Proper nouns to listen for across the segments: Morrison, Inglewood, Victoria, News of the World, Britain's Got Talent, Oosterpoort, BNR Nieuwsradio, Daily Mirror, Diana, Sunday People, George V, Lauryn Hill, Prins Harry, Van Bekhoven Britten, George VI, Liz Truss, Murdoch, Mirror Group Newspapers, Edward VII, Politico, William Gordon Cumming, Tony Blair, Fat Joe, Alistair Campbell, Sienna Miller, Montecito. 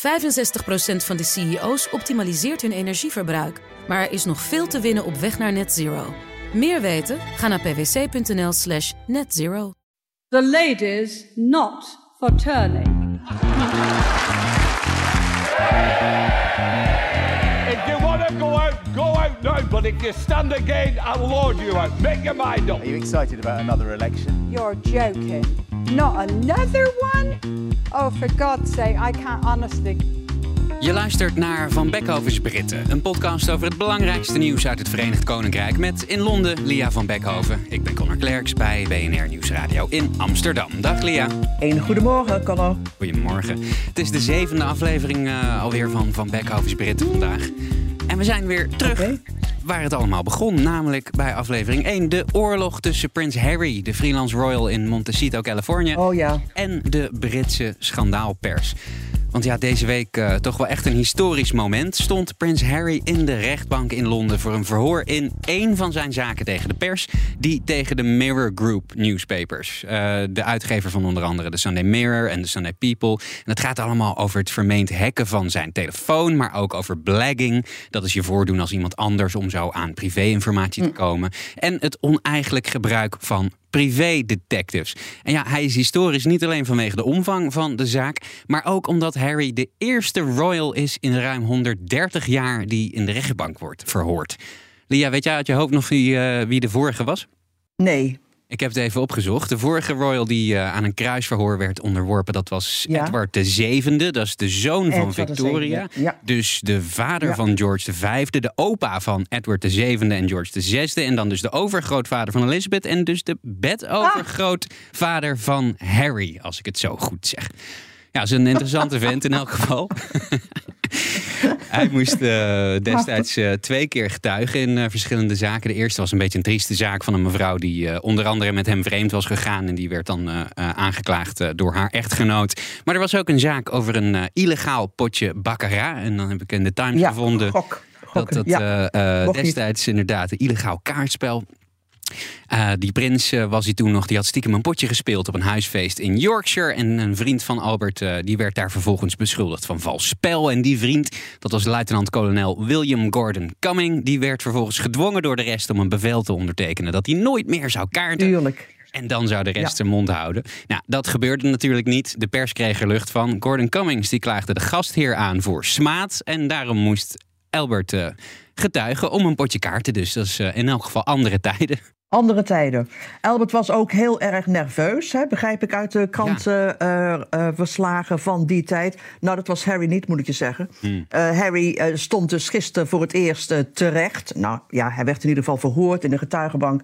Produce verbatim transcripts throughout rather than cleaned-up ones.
vijfenzestig procent van de C E O's optimaliseert hun energieverbruik. Maar er is nog veel te winnen op weg naar net zero. Meer weten? Ga naar pwc.nl slash netzero. The ladies not for turning. If you want to go out, go out now. But if you stand again, I'll lord you out. Make your mind up. Are you excited about another election? You're joking. Not another one? Oh, for God's sake, I can't honestly... Je luistert naar Van Bekhovens Britten, een podcast over het belangrijkste nieuws uit het Verenigd Koninkrijk met in Londen Lia van Bekhoven. Ik ben Connor Clerx bij B N R Nieuwsradio in Amsterdam. Dag Lia. Een goedemorgen, Connor. Goedemorgen. Het is de zevende aflevering uh, alweer van Van Bekhovens Britten vandaag. En we zijn weer terug okay. waar het allemaal begon, namelijk bij aflevering één. De oorlog tussen Prins Harry, de freelance royal in Montecito, Californië, oh, ja. en de Britse schandaalpers. Want ja, deze week uh, toch wel echt een historisch moment. Stond Prins Harry in de rechtbank in Londen voor een verhoor in één van zijn zaken tegen de pers. Die tegen de Mirror Group Newspapers. Uh, de uitgever van onder andere de Sunday Mirror en de Sunday People. En het gaat allemaal over het vermeend hacken van zijn telefoon. Maar ook over blagging. Dat is je voordoen als iemand anders om zo aan privéinformatie te komen. En het oneigenlijk gebruik van privédetectives. En ja, hij is historisch niet alleen vanwege de omvang van de zaak, maar ook omdat Harry de eerste royal is in ruim honderddertig jaar die in de rechtbank wordt verhoord. Lia, weet jij uit je hoofd nog wie, uh, wie de vorige was? Nee. Ik heb het even opgezocht. De vorige royal die uh, aan een kruisverhoor werd onderworpen, dat was ja. Edward de zevende. Dat is de zoon Edward van Victoria. De ja. Dus de vader ja. van George de vijfde. De opa van Edward de zevende en George de zesde. En dan dus de overgrootvader van Elizabeth. En dus de bedovergrootvader ah. van Harry, als ik het zo goed zeg. Ja, dat is een interessante vent in elk geval. Hij moest uh, destijds uh, twee keer getuigen in uh, verschillende zaken. De eerste was een beetje een trieste zaak van een mevrouw die uh, onder andere met hem vreemd was gegaan. En die werd dan uh, uh, aangeklaagd uh, door haar echtgenoot. Maar er was ook een zaak over een uh, illegaal potje baccarat. En dan heb ik in de Times ja, gevonden gok, gok, dat dat ja, uh, uh, destijds inderdaad een illegaal kaartspel... Uh, die prins uh, was hij toen nog, die had stiekem een potje gespeeld op een huisfeest in Yorkshire. En een vriend van Albert, uh, die werd daar vervolgens beschuldigd van vals spel. En die vriend, dat was luitenant-kolonel William Gordon Cumming, die werd vervolgens gedwongen door de rest om een bevel te ondertekenen dat hij nooit meer zou kaarten. Tuurlijk. En dan zou de rest ja. zijn mond houden. Nou, dat gebeurde natuurlijk niet. De pers kreeg er lucht van. Gordon Cummings die klaagde de gastheer aan voor smaad. En daarom moest Albert uh, getuigen om een potje kaarten. Dus dat is uh, in elk geval andere tijden. Andere tijden. Albert was ook heel erg nerveus, hè, begrijp ik uit de krantenverslagen ja. uh, uh, van die tijd. Nou, dat was Harry niet, moet ik je zeggen. Hmm. Uh, Harry uh, stond dus gisteren voor het eerst uh, terecht. Nou ja, hij werd in ieder geval verhoord in de getuigenbank.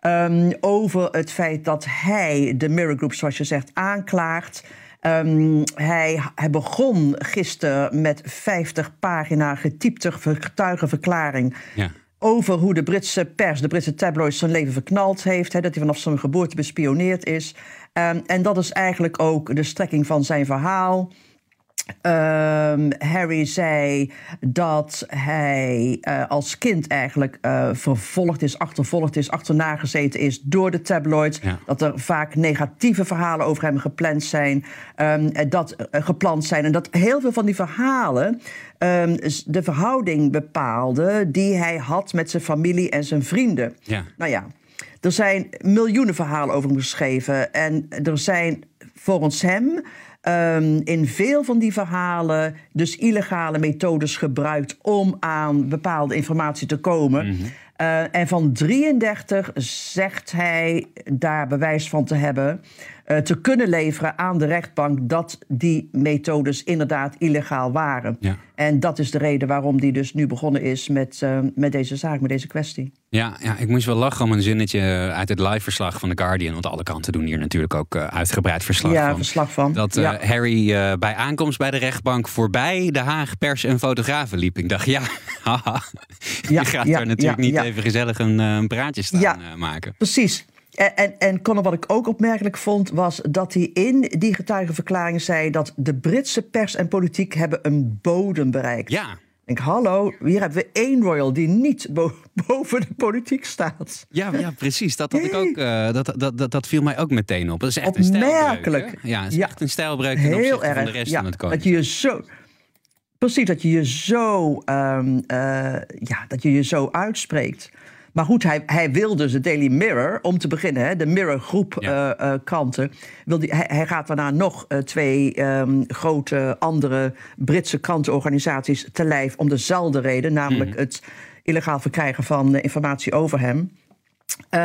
Um, over het feit dat hij de Mirror Group, zoals je zegt, aanklaagt. Um, hij, hij begon gisteren met vijftig pagina getypte getuigenverklaring... Ja. over hoe de Britse pers, de Britse tabloids, zijn leven verknald heeft. Hè, dat hij vanaf zijn geboorte bespioneerd is. Um, en dat is eigenlijk ook de strekking van zijn verhaal. Um, Harry zei dat hij uh, als kind eigenlijk uh, vervolgd is, achtervolgd is, achterna gezeten is door de tabloids. Ja. Dat er vaak negatieve verhalen over hem gepland zijn, um, dat uh, gepland zijn. En dat heel veel van die verhalen um, de verhouding bepaalde die hij had met zijn familie en zijn vrienden. Ja. Nou ja, er zijn miljoenen verhalen over hem geschreven. En er zijn volgens hem... Um, in veel van die verhalen dus illegale methodes gebruikt om aan bepaalde informatie te komen. Mm-hmm. Uh, en van drieëndertig zegt hij daar bewijs van te hebben, uh, te kunnen leveren aan de rechtbank dat die methodes inderdaad illegaal waren. Ja. En dat is de reden waarom hij dus nu begonnen is met, uh, met deze zaak, met deze kwestie. Ja, ja, ik moest wel lachen om een zinnetje uit het live-verslag van The Guardian. Want alle kanten doen hier natuurlijk ook uh, uitgebreid verslag ja, van. Verslag van. Dat uh, ja. Harry uh, bij aankomst bij de rechtbank voorbij de Haag pers en fotografen liep. Ik dacht, ja, haha, je ja, gaat ja, daar natuurlijk ja, niet ja. even gezellig een, een praatje staan ja, uh, maken. Precies. En, en, en Connor, wat ik ook opmerkelijk vond, was dat hij in die getuigenverklaring zei dat de Britse pers en politiek hebben een bodem bereikt. Ja. Ik denk, hallo, hier hebben we één royal die niet bo- boven de politiek staat. Ja, ja precies. Dat, had ik ook, uh, dat, dat, dat, dat viel mij ook meteen op. Dat is echt opmerkelijk. Een stijlbreuk. Hè? Ja, het is ja. echt een stijlbreuk ten opzichte van de rest ja. van het koning. Dat je zo... Precies, dat je je zo, um, uh, ja, dat je je zo uitspreekt. Maar goed, hij, hij wil dus de Daily Mirror, om te beginnen, hè, de Mirror Group ja. uh, uh, kranten. Wil die, hij, hij gaat daarna nog uh, twee um, grote andere Britse krantenorganisaties te lijf om dezelfde reden, namelijk mm. het illegaal verkrijgen van uh, informatie over hem. Uh,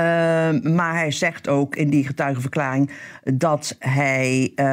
maar hij zegt ook in die getuigenverklaring dat hij uh,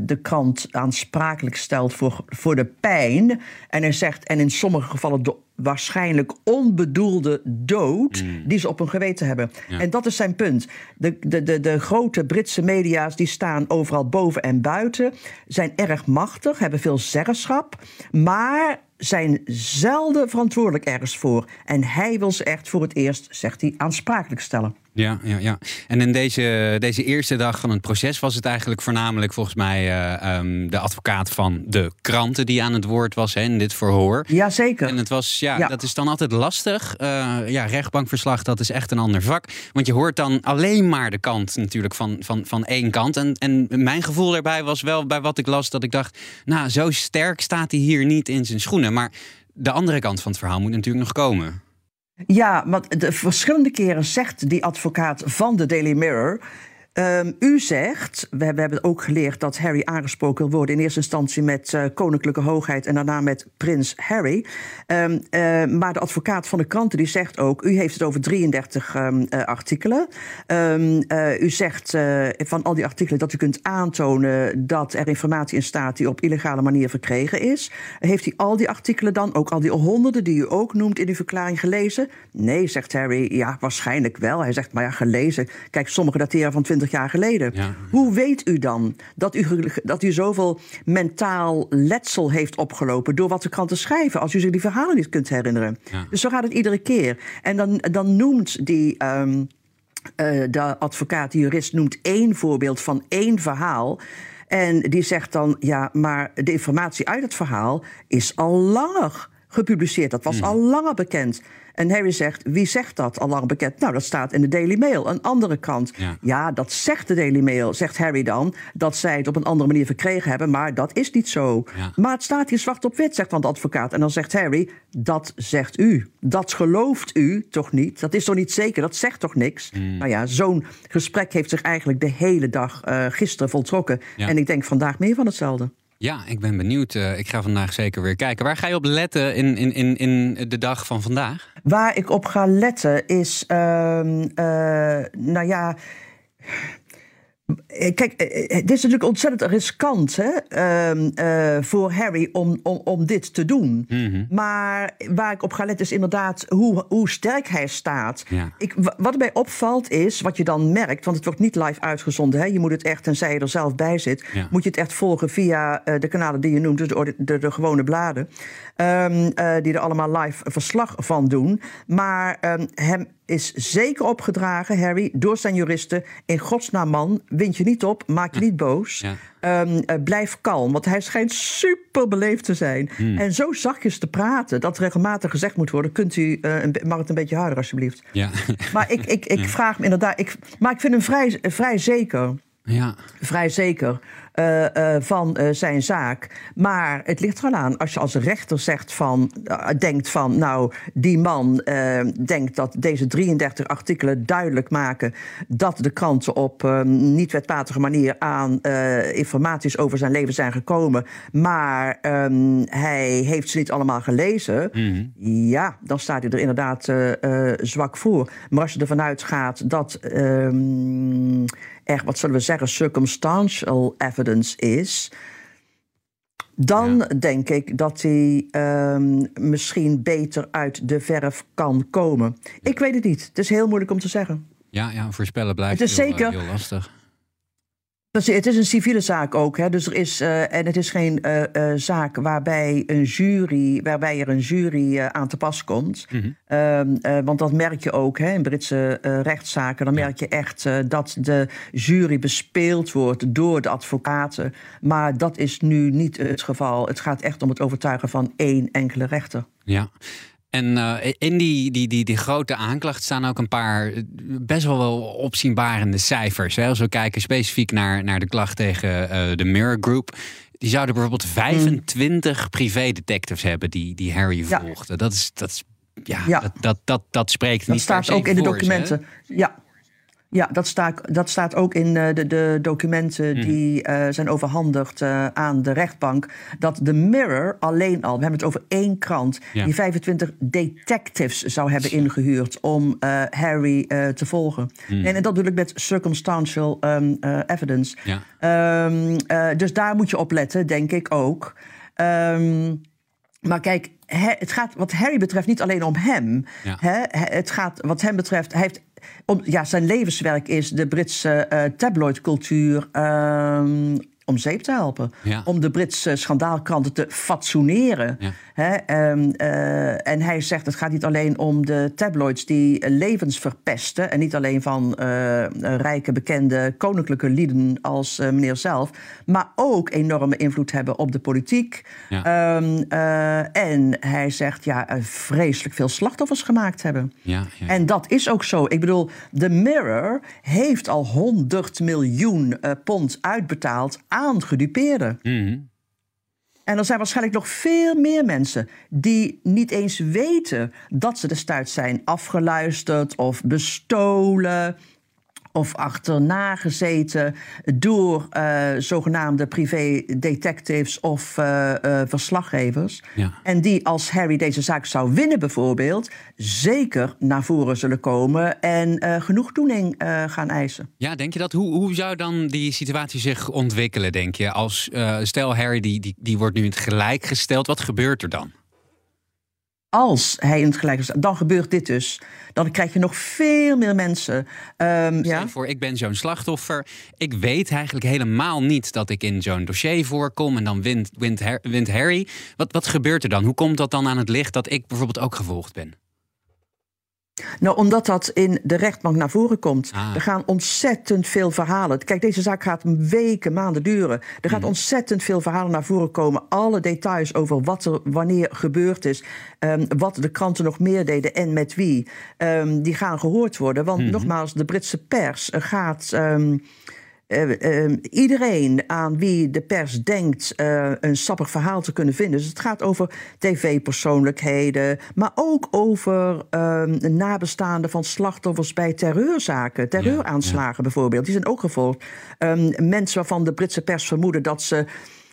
de krant aansprakelijk stelt voor, voor de pijn. En hij zegt, en in sommige gevallen de waarschijnlijk onbedoelde dood mm. die ze op hun geweten hebben. Ja. En dat is zijn punt. De, de, de, de grote Britse media's die staan overal boven en buiten, zijn erg machtig, hebben veel zeggenschap, maar zijn zelden verantwoordelijk ergens voor. En hij wil ze echt voor het eerst, zegt hij, aansprakelijk stellen. Ja, ja, ja. En in deze, deze eerste dag van het proces was het eigenlijk voornamelijk volgens mij uh, um, de advocaat van de kranten die aan het woord was hè, in dit verhoor. Jazeker. En het was, ja, ja. dat is dan altijd lastig. Uh, ja, rechtbankverslag, dat is echt een ander vak. Want je hoort dan alleen maar de kant natuurlijk van, van, van één kant. En, en mijn gevoel daarbij was wel bij wat ik las dat ik dacht, nou, zo sterk staat hij hier niet in zijn schoenen. Maar de andere kant van het verhaal moet natuurlijk nog komen. Ja, want de verschillende keren zegt die advocaat van de Daily Mirror, Um, u zegt, we hebben, we hebben ook geleerd dat Harry aangesproken wil worden in eerste instantie met uh, koninklijke hoogheid en daarna met prins Harry. Um, uh, maar de advocaat van de kranten die zegt ook, u heeft het over drieëndertig um, uh, artikelen. Um, uh, u zegt uh, van al die artikelen dat u kunt aantonen dat er informatie in staat die op illegale manier verkregen is. Heeft u al die artikelen dan, ook al die honderden die u ook noemt in uw verklaring, gelezen? Nee, zegt Harry, ja, waarschijnlijk wel. Hij zegt, maar ja, gelezen. Kijk, sommige dateren van twintig jaar geleden. Ja. Hoe weet u dan dat u, dat u zoveel mentaal letsel heeft opgelopen door wat de kranten schrijven, als u zich die verhalen niet kunt herinneren? Ja. Dus zo gaat het iedere keer. En dan, dan noemt die um, uh, de advocaat, de jurist, noemt één voorbeeld van één verhaal. En die zegt dan, ja, maar de informatie uit het verhaal is al langer gepubliceerd. Dat was hmm. al langer bekend. En Harry zegt, wie zegt dat al lang bekend? Nou, dat staat in de Daily Mail. Een andere kant. Ja. ja, dat zegt de Daily Mail, zegt Harry dan, dat zij het op een andere manier verkregen hebben, maar dat is niet zo. Ja. Maar het staat hier zwart op wit, zegt dan de advocaat. En dan zegt Harry, dat zegt u. Dat gelooft u toch niet? Dat is toch niet zeker? Dat zegt toch niks? Mm. Nou ja, zo'n gesprek heeft zich eigenlijk de hele dag uh, gisteren voltrokken. Ja. En ik denk vandaag meer van hetzelfde. Ja, ik ben benieuwd. Uh, ik ga vandaag zeker weer kijken. Waar ga je op letten in, in, in, in de dag van vandaag? Waar ik op ga letten is, Uh, uh, nou ja, kijk, het is natuurlijk ontzettend riskant hè, uh, uh, voor Harry om, om, om dit te doen. Mm-hmm. Maar waar ik op ga letten is inderdaad hoe, hoe sterk hij staat. Ja. Ik, wat mij opvalt is, wat je dan merkt, want het wordt niet live uitgezonden. Hè, je moet het echt, tenzij je er zelf bij zit, ja. moet je het echt volgen via uh, de kanalen die je noemt, dus de, de, de gewone bladen, um, uh, die er allemaal live verslag van doen. Maar um, hem is zeker opgedragen, Harry, door zijn juristen. In godsnaam, man, wind je niet op, maak je niet boos. Ja. Um, uh, blijf kalm, want hij schijnt super beleefd te zijn. Hmm. En zo zachtjes te praten, dat regelmatig gezegd moet worden, kunt u, uh, een, mag het een beetje harder alsjeblieft. Ja. Maar ik, ik, ik ja. vraag me inderdaad, ik, maar ik vind hem vrij, vrij zeker. Ja. Vrij zeker uh, uh, van uh, zijn zaak. Maar het ligt er wel aan. Als je als rechter zegt van, uh, denkt van, nou, die man uh, denkt dat deze drieëndertig artikelen duidelijk maken dat de kranten op uh, niet-wetmatige manier aan uh, informaties over zijn leven zijn gekomen, maar um, hij heeft ze niet allemaal gelezen. Mm-hmm. Ja, dan staat hij er inderdaad uh, uh, zwak voor. Maar als je ervan uitgaat dat Um, echt, wat zullen we zeggen, circumstantial evidence is, dan ja. denk ik dat hij um, misschien beter uit de verf kan komen. Ja. Ik weet het niet. Het is heel moeilijk om te zeggen. Ja, ja, voorspellen blijft het is heel, zeker, heel lastig. Het is een civiele zaak ook. Hè? Dus er is, uh, en het is geen uh, uh, zaak waarbij, een jury, waarbij er een jury uh, aan te pas komt. Mm-hmm. Uh, uh, want dat merk je ook hè, in Britse uh, rechtszaken. Dan merk je echt uh, dat de jury bespeeld wordt door de advocaten. Maar dat is nu niet het geval. Het gaat echt om het overtuigen van één enkele rechter. Ja. En uh, in die, die, die, die grote aanklacht staan ook een paar best wel, wel opzienbarende cijfers. Hè? Als we kijken specifiek naar, naar de klacht tegen uh, de Mirror Group, Die zouden bijvoorbeeld vijfentwintig mm. privédetectives hebben die, die Harry ja. volgden. Dat is, dat is ja, ja. Dat, dat, dat, dat spreekt dat niet per se. Dat staat ook in de documenten. Ze, ja. Ja, dat, sta, dat staat ook in de, de documenten mm. die uh, zijn overhandigd uh, aan de rechtbank. Dat de Mirror alleen al, we hebben het over één krant... Ja. die vijfentwintig detectives zou hebben ingehuurd om uh, Harry uh, te volgen. Mm. En, en dat doe ik met circumstantial um, uh, evidence. Ja. Um, uh, dus daar moet je op letten, denk ik ook. Um, maar kijk, he, het gaat wat Harry betreft niet alleen om hem. Ja. He, het gaat wat hem betreft... hij heeft Om, ja, zijn levenswerk is de Britse uh, tabloidcultuur um, om zeep te helpen. Ja. Om de Britse schandaalkranten te fatsoeneren. Ja. Hè, um, uh, en hij zegt, het gaat niet alleen om de tabloids die levens verpesten... en niet alleen van uh, rijke, bekende koninklijke lieden als uh, meneer zelf... maar ook enorme invloed hebben op de politiek. Ja. Um, uh, en hij zegt, ja, vreselijk veel slachtoffers gemaakt hebben. Ja, ja. En dat is ook zo. Ik bedoel, de Mirror heeft al honderd miljoen uh, pond uitbetaald... aan gedupeerden. Mm. En er zijn waarschijnlijk nog veel meer mensen... die niet eens weten dat ze de stuit zijn afgeluisterd... of bestolen of achterna gezeten... door uh, zogenaamde privé-detectives of uh, uh, verslaggevers. Ja. En die, als Harry deze zaak zou winnen bijvoorbeeld... zeker naar voren zullen komen en uh, genoegdoening uh, gaan eisen. Ja, denk je dat? Hoe, hoe zou dan die situatie zich ontwikkelen, denk je? Als, uh, stel, Harry die, die, die wordt nu in het gelijk gesteld. Wat gebeurt er dan? Als hij in het gelijk is, dan gebeurt dit dus. Dan krijg je nog veel meer mensen. Um, ja. voor, ik ben zo'n slachtoffer. Ik weet eigenlijk helemaal niet dat ik in zo'n dossier voorkom. En dan wint, wint, wint Harry. Wat, wat gebeurt er dan? Hoe komt dat dan aan het licht dat ik bijvoorbeeld ook gevolgd ben? Nou, omdat dat in de rechtbank naar voren komt. Ah. Er gaan ontzettend veel verhalen. Kijk, deze zaak gaat weken, maanden duren. Er gaat mm. ontzettend veel verhalen naar voren komen. Alle details over wat er wanneer gebeurd is. Um, wat de kranten nog meer deden en met wie. Um, die gaan gehoord worden. Want mm-hmm. nogmaals, de Britse pers gaat... Um, Uh, uh, iedereen aan wie de pers denkt uh, een sappig verhaal te kunnen vinden. Dus het gaat over tv-persoonlijkheden, maar ook over uh, nabestaanden van slachtoffers bij terreurzaken. Terreuraanslagen ja, ja. bijvoorbeeld, die zijn ook gevolgd. Um, mensen waarvan de Britse pers vermoeden dat ze...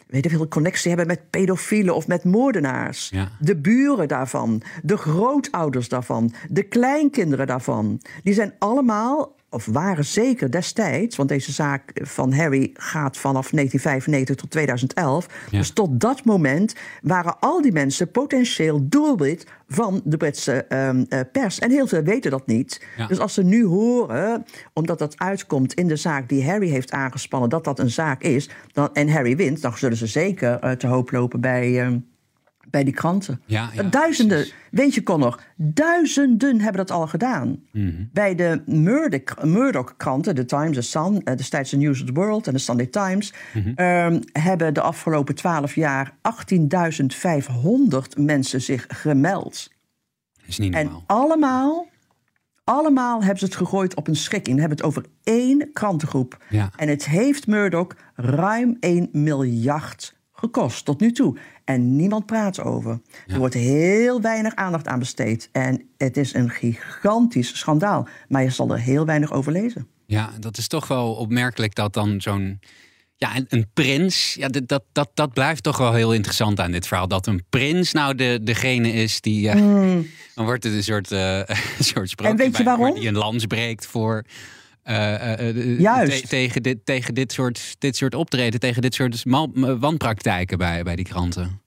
weet je veel connectie hebben met pedofielen of met moordenaars. Ja. De buren daarvan, de grootouders daarvan, de kleinkinderen daarvan. Die zijn allemaal... of waren zeker destijds, want deze zaak van Harry gaat vanaf negentien vijfennegentig tot tweeduizend elf. Ja. Dus tot dat moment waren al die mensen potentieel doelwit van de Britse um, uh, pers. En heel veel weten dat niet. Ja. Dus als ze nu horen, omdat dat uitkomt in de zaak die Harry heeft aangespannen... dat dat een zaak is, dan, en Harry wint... dan zullen ze zeker uh, te hoop lopen bij... Um, bij die kranten. Ja, ja, duizenden, precies. Weet je Connor, duizenden hebben dat al gedaan. Mm-hmm. Bij de Murdoch, Murdoch kranten, de Times, de Sun... destijds de News of the World en de Sunday Times... Mm-hmm. Um, hebben de afgelopen twaalf jaar achttienduizend vijfhonderd mensen zich gemeld. Dat is niet normaal. En allemaal... Allemaal hebben ze het gegooid op een schikking. We hebben het over één krantengroep. Ja. En het heeft Murdoch ruim een miljard gekost tot nu toe. En niemand praat over. Ja. Er wordt heel weinig aandacht aan besteed. En het is een gigantisch schandaal. Maar je zal er heel weinig over lezen. Ja, dat is toch wel opmerkelijk dat dan zo'n... Ja, een prins, ja, dat, dat, dat blijft toch wel heel interessant aan dit verhaal. Dat een prins nou de, degene is die... Uh, mm. Dan wordt het een soort, uh, soort sprookje bij, waar die een lans breekt voor... Uh, uh, uh, Juist. Te- tegen dit, tegen dit, soort, dit soort optreden, tegen dit soort mal- wanpraktijken bij, bij die kranten.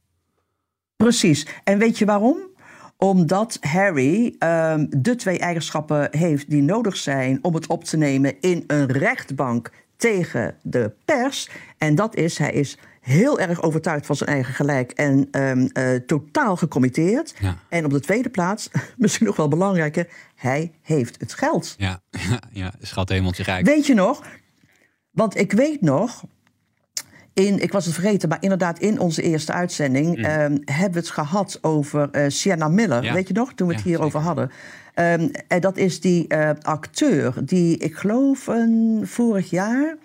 Precies. En weet je waarom? Omdat Harry uh, de twee eigenschappen heeft die nodig zijn... om het op te nemen in een rechtbank tegen de pers. En dat is, hij is... heel erg overtuigd van zijn eigen gelijk en um, uh, totaal gecommitteerd. Ja. En op de tweede plaats, misschien nog wel belangrijker... hij heeft het geld. Ja, ja, ja, schat hemeltje rijk. Weet je nog, want ik weet nog... In, ik was het vergeten, maar inderdaad in onze eerste uitzending... Mm. Um, hebben we het gehad over uh, Sienna Miller, ja. weet je nog? Toen we het ja, hierover zeker. hadden. Um, en dat is die uh, acteur die, ik geloof, um, vorig jaar...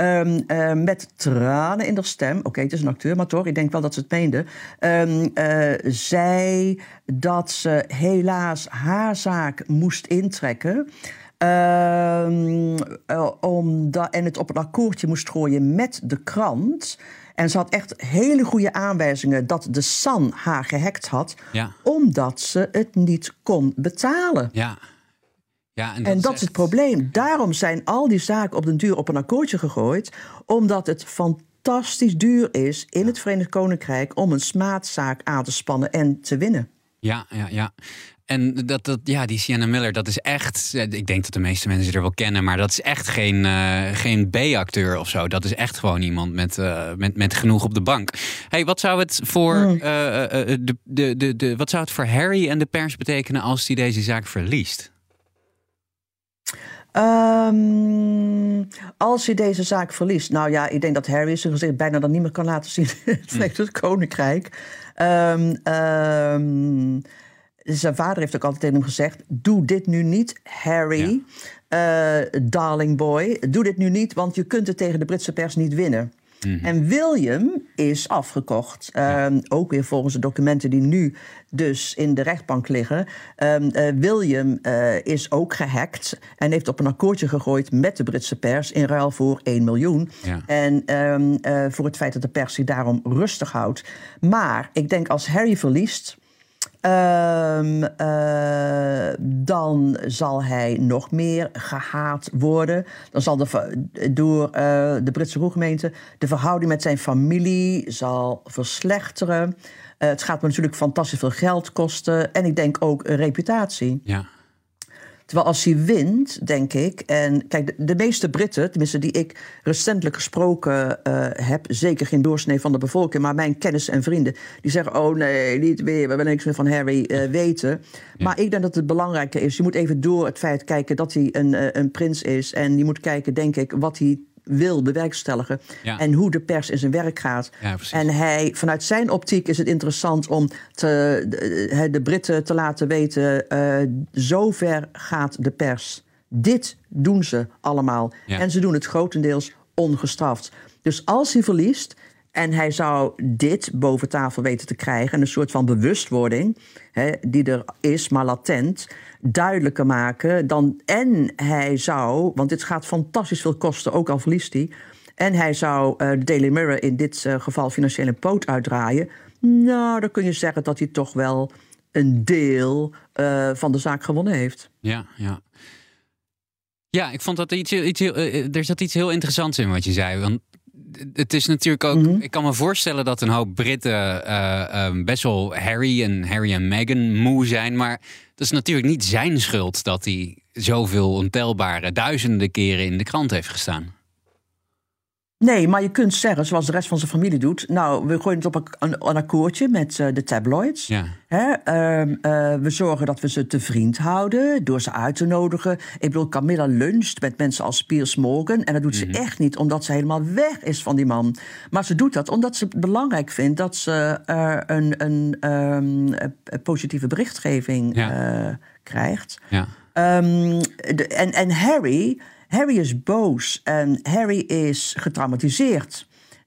Um, uh, met tranen in haar stem, oké, okay, het is een acteur, maar toch, ik denk wel dat ze het meende, um, uh, zei dat ze helaas haar zaak moest intrekken. Um, uh, om da- en het op een akkoordje moest gooien met de krant. En ze had echt hele goede aanwijzingen dat de San haar gehackt had, ja. omdat ze het niet kon betalen. Ja. Ja, en dat, en is, dat echt... is het probleem. Daarom zijn al die zaken op den duur op een akkoordje gegooid, omdat het fantastisch duur is in ja. het Verenigd Koninkrijk om een smaadzaak aan te spannen en te winnen. Ja, ja, ja. En dat, dat, ja, die Sienna Miller, dat is echt... Ik denk dat de meeste mensen er wel kennen, maar dat is echt geen, uh, geen B-acteur of zo. Dat is echt gewoon iemand met, uh, met, met genoeg op de bank. Hey, wat zou het voor uh, uh, de, de, de, de, wat zou het voor Harry en de pers betekenen als hij deze zaak verliest? Um, als hij deze zaak verliest... Nou ja, ik denk dat Harry zijn gezicht bijna dan niet meer kan laten zien. Het mm. het Koninkrijk. Um, um, zijn vader heeft ook altijd tegen hem gezegd... Doe dit nu niet, Harry, ja. uh, darling boy. Doe dit nu niet, want je kunt het tegen de Britse pers niet winnen. Mm-hmm. En William is afgekocht. Ja. Um, ook weer volgens de documenten die nu dus in de rechtbank liggen. Um, uh, William uh, is ook gehackt en heeft op een akkoordje gegooid met de Britse pers in ruil voor één miljoen. Ja. En um, uh, voor het feit dat de pers zich daarom rustig houdt. Maar ik denk als Harry verliest... Um, uh, dan zal hij nog meer gehaat worden. Dan zal de, door uh, de Britse roergemeente... de verhouding met zijn familie zal verslechteren. Uh, het gaat me natuurlijk fantastisch veel geld kosten. En ik denk ook een reputatie. Ja. Terwijl als hij wint, denk ik... en kijk, de, de meeste Britten, tenminste die ik recentelijk gesproken uh, heb... zeker geen doorsnee van de bevolking, maar mijn kennis en vrienden... die zeggen, oh nee, niet weer, we willen niks meer van Harry uh, weten. Ja. Maar ik denk dat het belangrijker is. Je moet even door het feit kijken dat hij een, uh, een prins is... en je moet kijken, denk ik, wat hij wil bewerkstelligen... Ja. en hoe de pers in zijn werk gaat. Ja, en hij, vanuit zijn optiek is het interessant om te, de, de Britten te laten weten... Uh, zover gaat de pers. Dit doen ze allemaal. Ja. En ze doen het grotendeels ongestraft. Dus als hij verliest en hij zou dit boven tafel weten te krijgen... en een soort van bewustwording, hè, die er is, maar latent... duidelijker maken dan... en hij zou, want dit gaat fantastisch veel kosten, ook al verliest hij... en hij zou de uh, Daily Mirror in dit uh, geval financieel een poot uitdraaien... nou, dan kun je zeggen dat hij toch wel een deel uh, van de zaak gewonnen heeft. Ja, ja. Ja, ik vond dat iets, iets heel, uh, er zat iets heel interessants in wat je zei... want het is natuurlijk ook... Mm-hmm. Ik kan me voorstellen dat een hoop Britten uh, um, best wel Harry en Harry en Meghan moe zijn. Maar dat is natuurlijk niet zijn schuld dat hij zoveel ontelbare duizenden keren in de krant heeft gestaan. Nee, maar je kunt zeggen, zoals de rest van zijn familie doet... nou, we gooien het op een, een akkoordje met uh, de tabloids. Ja. Hè? Uh, uh, we zorgen dat we ze te vriend houden door ze uit te nodigen. Ik bedoel, Camilla luncht met mensen als Piers Morgan... en dat doet mm-hmm. ze echt niet omdat ze helemaal weg is van die man. Maar ze doet dat omdat ze het belangrijk vindt... dat ze uh, een, een, um, een positieve berichtgeving ja. uh, krijgt. Ja. Um, de, en, en Harry... Harry is boos en Harry is getraumatiseerd,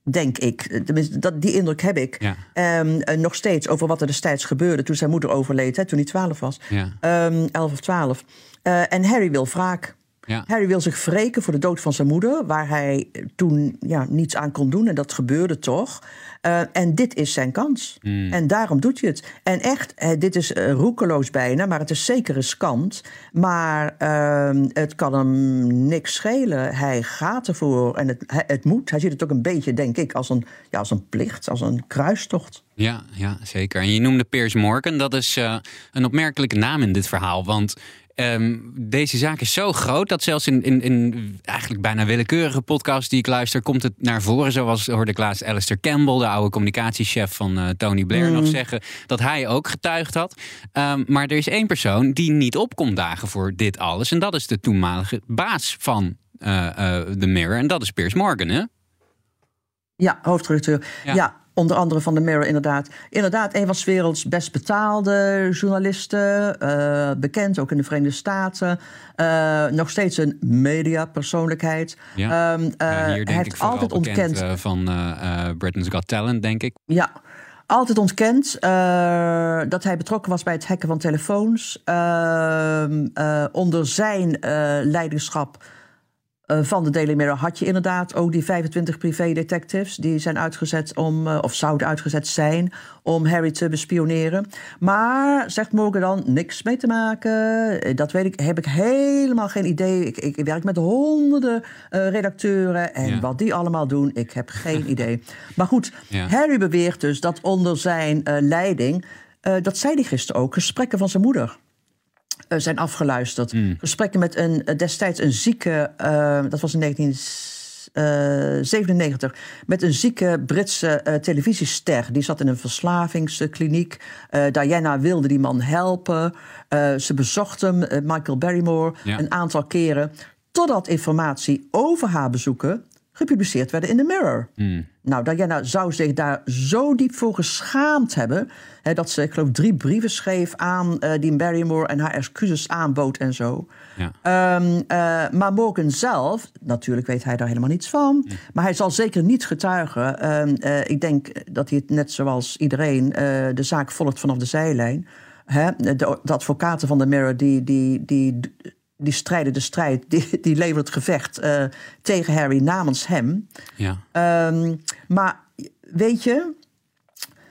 denk ik. Tenminste, dat, die indruk heb ik. Ja. Um, uh, nog steeds over wat er destijds gebeurde toen zijn moeder overleed, hè, toen hij twaalf was. Ja. Um, elf of twaalf. Uh, en Harry wil wraak. Ja. Harry wil zich wreken voor de dood van zijn moeder... waar hij toen ja, niets aan kon doen en dat gebeurde toch. Uh, en dit is zijn kans. Mm. En daarom doet hij het. En echt, dit is uh, roekeloos bijna, maar het is zeker riskant. Maar uh, het kan hem niks schelen. Hij gaat ervoor en het, het moet. Hij ziet het ook een beetje, denk ik, als een, ja, als een plicht, als een kruistocht. Ja, ja, zeker. En je noemde Piers Morgan. Dat is uh, een opmerkelijke naam in dit verhaal, want... Um, deze zaak is zo groot dat zelfs in, in, in eigenlijk bijna willekeurige podcasts die ik luister... komt het naar voren, zoals hoorde ik laatst Alistair Campbell... de oude communicatiechef van uh, Tony Blair mm. nog zeggen... dat hij ook getuigd had. Um, maar er is één persoon die niet opkomt dagen voor dit alles... en dat is de toenmalige baas van uh, uh, The Mirror. En dat is Piers Morgan, hè? Ja, hoofdredacteur. Ja. ja. Onder andere van de Mirror, inderdaad. Inderdaad, een van 's werelds best betaalde journalisten. Uh, bekend, ook in de Verenigde Staten. Uh, nog steeds een mediapersoonlijkheid. Ja. Um, uh, ja, hier denk heeft ik altijd ontkend. Bekend, uh, van uh, Britain's Got Talent, denk ik. Ja, altijd ontkend uh, dat hij betrokken was bij het hacken van telefoons. Uh, uh, onder zijn uh, leiderschap... van de Daily Mirror had je inderdaad ook die vijfentwintig privédetectives... die zijn uitgezet om, of zouden uitgezet zijn om Harry te bespioneren. Maar, zegt Morgan dan, niks mee te maken. Dat weet ik, heb ik helemaal geen idee. Ik, ik werk met honderden uh, redacteuren en ja. wat die allemaal doen, ik heb geen idee. Maar goed, ja. Harry beweert dus dat onder zijn uh, leiding... Uh, dat zei hij gisteren ook, gesprekken van zijn moeder... zijn afgeluisterd. Mm. Gesprekken met een destijds een zieke... Uh, dat was in negentien zevenennegentig... met een zieke Britse uh, televisiester. Die zat in een verslavingskliniek. Uh, Diana wilde die man helpen. Uh, ze bezocht hem, uh, Michael Barrymore, ja. een aantal keren... totdat informatie over haar bezoeken... gepubliceerd werden in de Mirror. Mm. Nou, Diana zou zich daar zo diep voor geschaamd hebben... Hè, dat ze, ik geloof, drie brieven schreef aan uh, die Barrymore... en haar excuses aanbood en zo. Ja. Um, uh, maar Morgan zelf, natuurlijk weet hij daar helemaal niets van... Mm. maar hij zal zeker niet getuigen. Um, uh, ik denk dat hij het net zoals iedereen uh, de zaak volgt vanaf de zijlijn. Hè? De, de advocaten van de Mirror die... die, die, die Die strijden de strijd, die, die leveren het gevecht uh, tegen Harry namens hem. Ja. Um, maar weet je,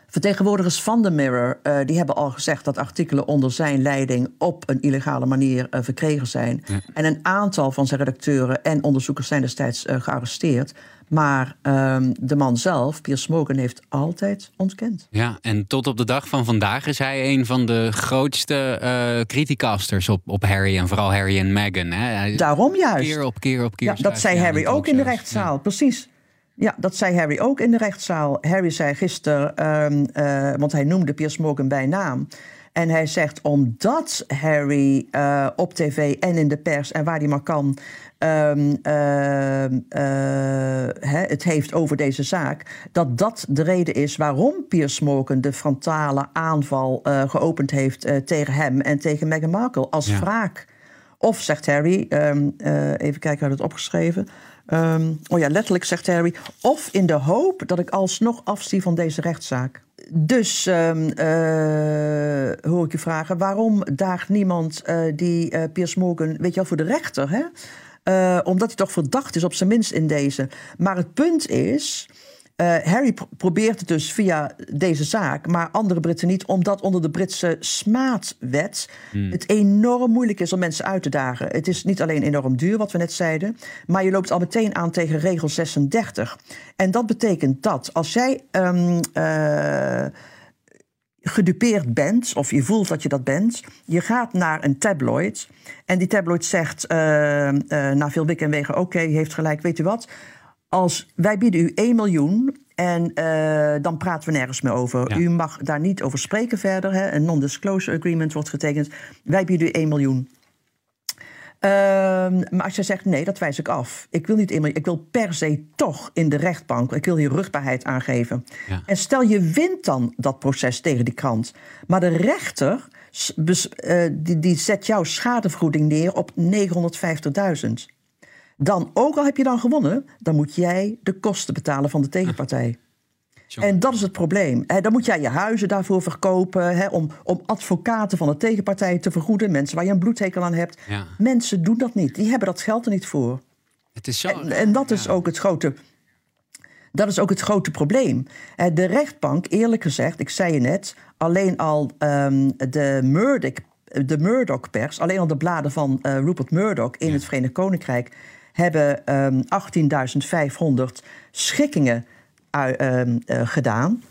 vertegenwoordigers van de Mirror... Uh, die hebben al gezegd dat artikelen onder zijn leiding... op een illegale manier uh, verkregen zijn. Ja. En een aantal van zijn redacteuren en onderzoekers zijn destijds uh, gearresteerd... Maar um, de man zelf, Piers Morgan, heeft altijd ontkend. Ja, en tot op de dag van vandaag is hij een van de grootste uh, criticasters op, op Harry... en vooral Harry en Meghan. Hè? Hij Daarom juist. Keer op keer op keer. Ja, dat zei Harry ook in de rechtszaal, ja. precies. Ja, dat zei Harry ook in de rechtszaal. Harry zei gisteren, um, uh, want hij noemde Piers Morgan bij naam... en hij zegt, omdat Harry uh, op tv en in de pers... en waar hij maar kan... Um, uh, uh, he, het heeft over deze zaak... dat dat de reden is waarom Piers Morgan... de frontale aanval uh, geopend heeft uh, tegen hem... en tegen Meghan Markle als ja. wraak. Of, zegt Harry... Um, uh, even kijken, had het opgeschreven... Um, oh ja, letterlijk, zegt Harry... of in de hoop dat ik alsnog afzie van deze rechtszaak. Dus um, uh, hoor ik je vragen... waarom daagt niemand uh, die uh, Piers Morgan... weet je wel, voor de rechter, hè? Uh, omdat hij toch verdacht is, op zijn minst in deze. Maar het punt is... Uh, Harry pro- probeert het dus via deze zaak, maar andere Britten niet... omdat onder de Britse smaadwet hmm. het enorm moeilijk is om mensen uit te dagen. Het is niet alleen enorm duur, wat we net zeiden... maar je loopt al meteen aan tegen regel zesendertig. En dat betekent dat als jij um, uh, gedupeerd bent... of je voelt dat je dat bent, je gaat naar een tabloid... en die tabloid zegt uh, uh, na veel wikken en wegen... oké, okay, heeft gelijk, weet u wat... Als wij bieden u één miljoen en uh, dan praten we nergens meer over. Ja. U mag daar niet over spreken verder. Hè? Een non-disclosure agreement wordt getekend. Wij bieden u één miljoen. Uh, maar als je zegt, nee, dat wijs ik af. Ik wil niet één miljoen. Ik wil per se toch in de rechtbank. Ik wil hier ruchtbaarheid aangeven. Ja. En stel je wint dan dat proces tegen die krant. Maar de rechter bes, uh, die, die zet jouw schadevergoeding neer op negenhonderdvijftigduizend. Dan, ook al heb je dan gewonnen... dan moet jij de kosten betalen van de tegenpartij. John. En dat is het probleem. He, dan moet jij je huizen daarvoor verkopen... He, om, om advocaten van de tegenpartij te vergoeden... mensen waar je een bloedhekel aan hebt. Ja. Mensen doen dat niet. Die hebben dat geld er niet voor. Het is zo... en, en dat is ja. ook het grote... Dat is ook het grote probleem. De rechtbank, eerlijk gezegd, ik zei je net... alleen al um, de Murdoch... de Murdoch-pers, alleen al de bladen van uh, Rupert Murdoch... in ja. het Verenigd Koninkrijk... hebben um, achttienduizend vijfhonderd schikkingen uh, uh, uh, gedaan.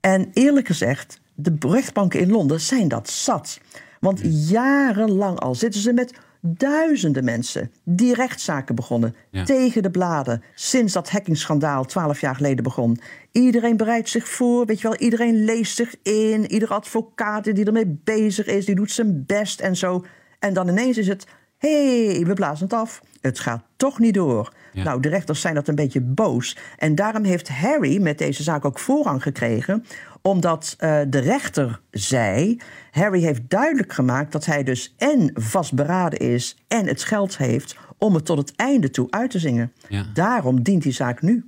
En eerlijk gezegd, de rechtbanken in Londen zijn dat zat. Want mm. jarenlang al zitten ze met duizenden mensen... die rechtszaken begonnen ja. tegen de bladen... sinds dat hackingschandaal twaalf jaar geleden begon. Iedereen bereidt zich voor, weet je wel, iedereen leest zich in... iedere advocaat die ermee bezig is, die doet zijn best en zo. En dan ineens is het... hé, hey, we blazen het af. het gaat toch niet door. Ja. Nou, de rechters zijn dat een beetje boos. En daarom heeft Harry met deze zaak ook voorrang gekregen, omdat uh, de rechter zei, Harry heeft duidelijk gemaakt dat hij dus en vastberaden is en het geld heeft om het tot het einde toe uit te zingen. Ja. Daarom dient die zaak nu.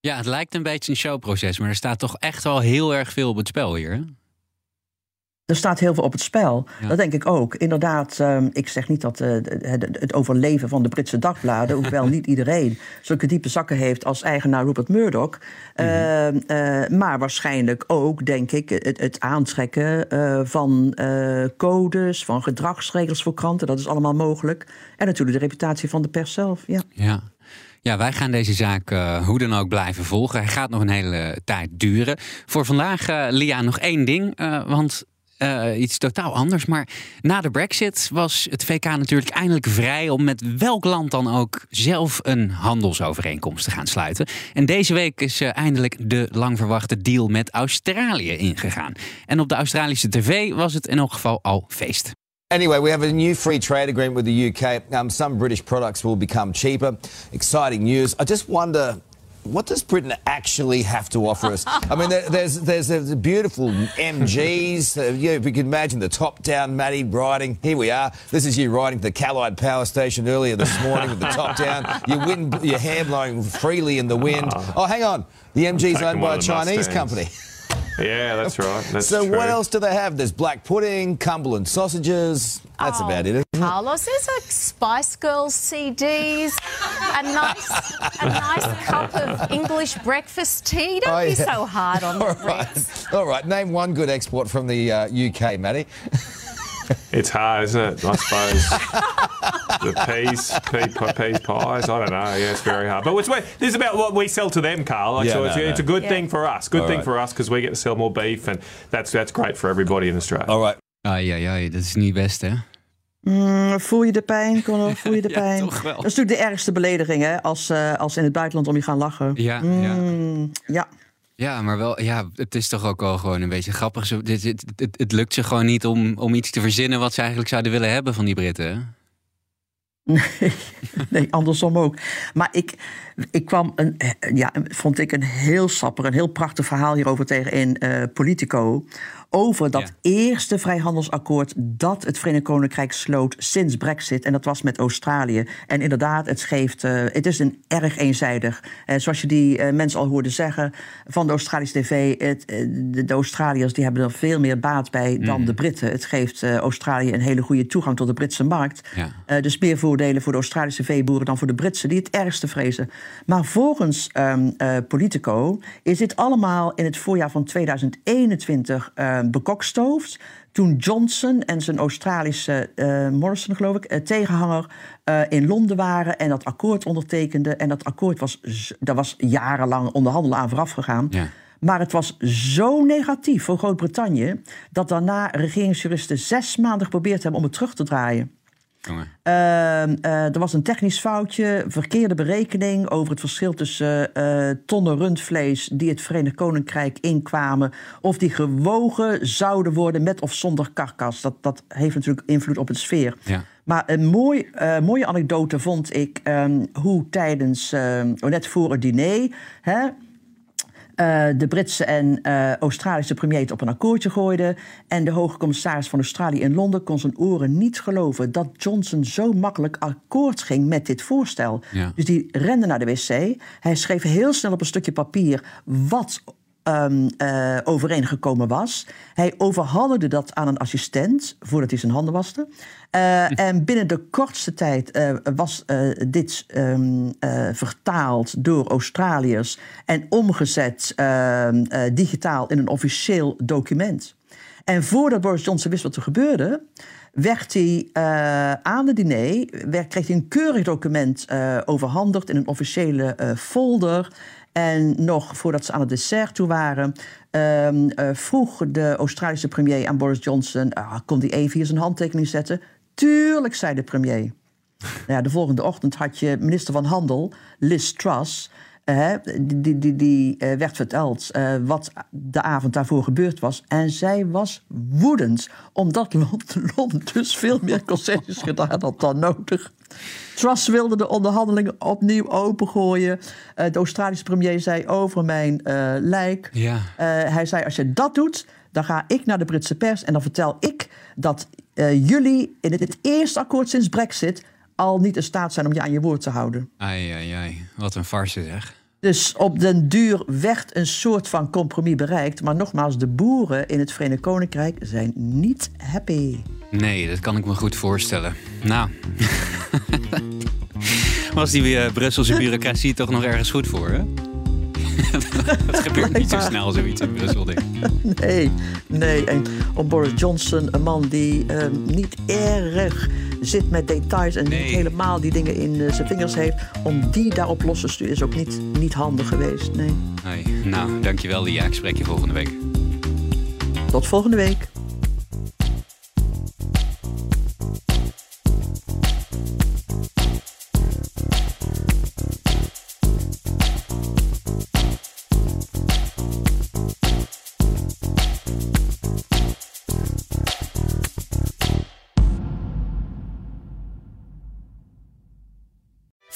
Ja, het lijkt een beetje een showproces, maar er staat toch echt wel heel erg veel op het spel hier, hè? Er staat heel veel op het spel. Ja. Dat denk ik ook. Inderdaad, um, ik zeg niet dat uh, het overleven van de Britse dagbladen, hoewel niet iedereen zulke diepe zakken heeft als eigenaar Rupert Murdoch. Mm-hmm. uh, uh, maar waarschijnlijk ook, denk ik, het, het aantrekken uh, van uh, codes, van gedragsregels voor kranten. Dat is allemaal mogelijk. En natuurlijk de reputatie van de pers zelf. Ja. Ja. Ja, wij gaan deze zaak uh, hoe dan ook blijven volgen. Hij gaat nog een hele tijd duren. Voor vandaag, uh, Lia, nog één ding. Uh, want uh, iets totaal anders. Maar na de Brexit was het V K natuurlijk eindelijk vrij om met welk land dan ook zelf een handelsovereenkomst te gaan sluiten. En deze week is uh, eindelijk de lang verwachte deal met Australië ingegaan. En op de Australische tv was het in elk geval al feest. Anyway, we have a new free trade agreement with the U K. Um, some British products will become cheaper. Exciting news. I just wonder, what does Britain actually have to offer us? I mean, there, there's there's the beautiful M G's. Uh, yeah, if you can imagine the top-down Matty riding. Here we are. This is you riding to the Callide power station earlier this morning with the top-down. Your wind, your hair blowing freely in the wind. Oh, hang on. The M G's owned by a Chinese company. Yeah, that's right. That's so true. What else do they have? There's black pudding, Cumberland sausages. That's oh, about it. Carlos, there's like Spice Girls C D's, a nice, a nice cup of English breakfast tea. Don't oh, yeah. be so hard on All the Brits. Right. All right, name one good export from the uh, U K, Matty. It's hard, isn't it? I suppose the peas, pea, pea pies. I don't know. Yeah, it's very hard. But it's, this is about what we sell to them, Carl. Like, yeah, so no, it's, no. it's a good yeah. thing for us. Good All thing right. for us because we get to sell more beef, and that's that's great for everybody in Australia. All right. Ai, ai, ai. Dat is niet best, hè? Mm, voel je de pijn, Connor? Voel je de pijn? Ja, toch wel. Dat is natuurlijk de ergste belediging, hè? Als, uh, als in het buitenland om je gaan lachen. Ja. Mm, ja. ja. Ja, maar wel, ja, het is toch ook wel gewoon een beetje grappig. Het, het, het, het lukt ze gewoon niet om, om iets te verzinnen wat ze eigenlijk zouden willen hebben van die Britten. Nee, nee, andersom ook. Maar ik, ik kwam, een, ja, vond ik een heel sapper, een heel prachtig verhaal hierover tegen in uh, Politico. Over dat ja. eerste vrijhandelsakkoord dat het Verenigd Koninkrijk sloot sinds Brexit. En dat was met Australië. En inderdaad, het geeft, uh, het is een erg eenzijdig. Uh, zoals je die uh, mensen al hoorde zeggen van de Australische tv. Het, uh, de, de Australiërs die hebben er veel meer baat bij mm. dan de Britten. Het geeft uh, Australië een hele goede toegang tot de Britse markt. Ja. Uh, dus meer voordelen voor de Australische veeboeren dan voor de Britsen, die het ergste vrezen. Maar volgens um, uh, Politico is dit allemaal in het voorjaar van tweeduizend eenentwintig... Uh, bekokstoofd toen Johnson en zijn Australische uh, Morrison, geloof ik, uh, tegenhanger uh, in Londen waren en dat akkoord ondertekenden. En dat akkoord was, daar was jarenlang onderhandelen aan vooraf gegaan. Ja. Maar het was zo negatief voor Groot-Brittannië dat daarna regeringsjuristen zes maanden geprobeerd hebben om het terug te draaien. Uh, uh, er was een technisch foutje, verkeerde berekening over het verschil tussen uh, tonnen rundvlees die het Verenigd Koninkrijk inkwamen, of die gewogen zouden worden met of zonder karkas. Dat, dat heeft natuurlijk invloed op de sfeer. Ja. Maar een mooi, uh, mooie anekdote vond ik um, hoe tijdens, uh, net voor het diner, hè, Uh, de Britse en uh, Australische premier het op een akkoordje gooiden. En de hoge commissaris van Australië in Londen kon zijn oren niet geloven dat Johnson zo makkelijk akkoord ging met dit voorstel. Ja. Dus die rende naar de wc. Hij schreef heel snel op een stukje papier wat um, uh, overeengekomen was. Hij overhandigde dat aan een assistent voordat hij zijn handen waste. Uh, en binnen de kortste tijd uh, was uh, dit um, uh, vertaald door Australiërs en omgezet uh, uh, digitaal in een officieel document. En voordat Boris Johnson wist wat er gebeurde, werd hij uh, aan het diner, werd, kreeg hij een keurig document uh, overhandigd in een officiële uh, folder. En nog voordat ze aan het dessert toe waren, um, uh, vroeg de Australische premier aan Boris Johnson, ah, kon hij even hier zijn handtekening zetten? Tuurlijk, zei de premier. Nou ja, de volgende ochtend had je minister van Handel, Liz Truss, Uh, die die, die uh, werd verteld uh, wat de avond daarvoor gebeurd was. En zij was woedend, omdat Londen dus veel meer concessies gedaan had dan nodig. Truss wilde de onderhandelingen opnieuw opengooien. Uh, de Australische premier zei over mijn uh, lijk. Ja. Uh, hij zei, als je dat doet, dan ga ik naar de Britse pers en dan vertel ik dat uh, jullie in het, het eerste akkoord sinds Brexit al niet in staat zijn om je aan je woord te houden. Ai, ai, ai. Wat een farce, zeg. Dus op den duur werd een soort van compromis bereikt. Maar nogmaals, de boeren in het Verenigd Koninkrijk zijn niet happy. Nee, dat kan ik me goed voorstellen. Nou, was die uh, Brusselse bureaucratie toch nog ergens goed voor, hè? Dat gebeurt niet zo snel, zoiets in Brussel, denk ik. Nee, nee. En om Boris Johnson, een man die uh, niet erg zit met details en nee. niet helemaal die dingen in uh, zijn vingers heeft, om die daarop los te sturen is ook niet, niet handig geweest. Nee. Hey. Nou, dankjewel Lia. Ik spreek je volgende week. Tot volgende week.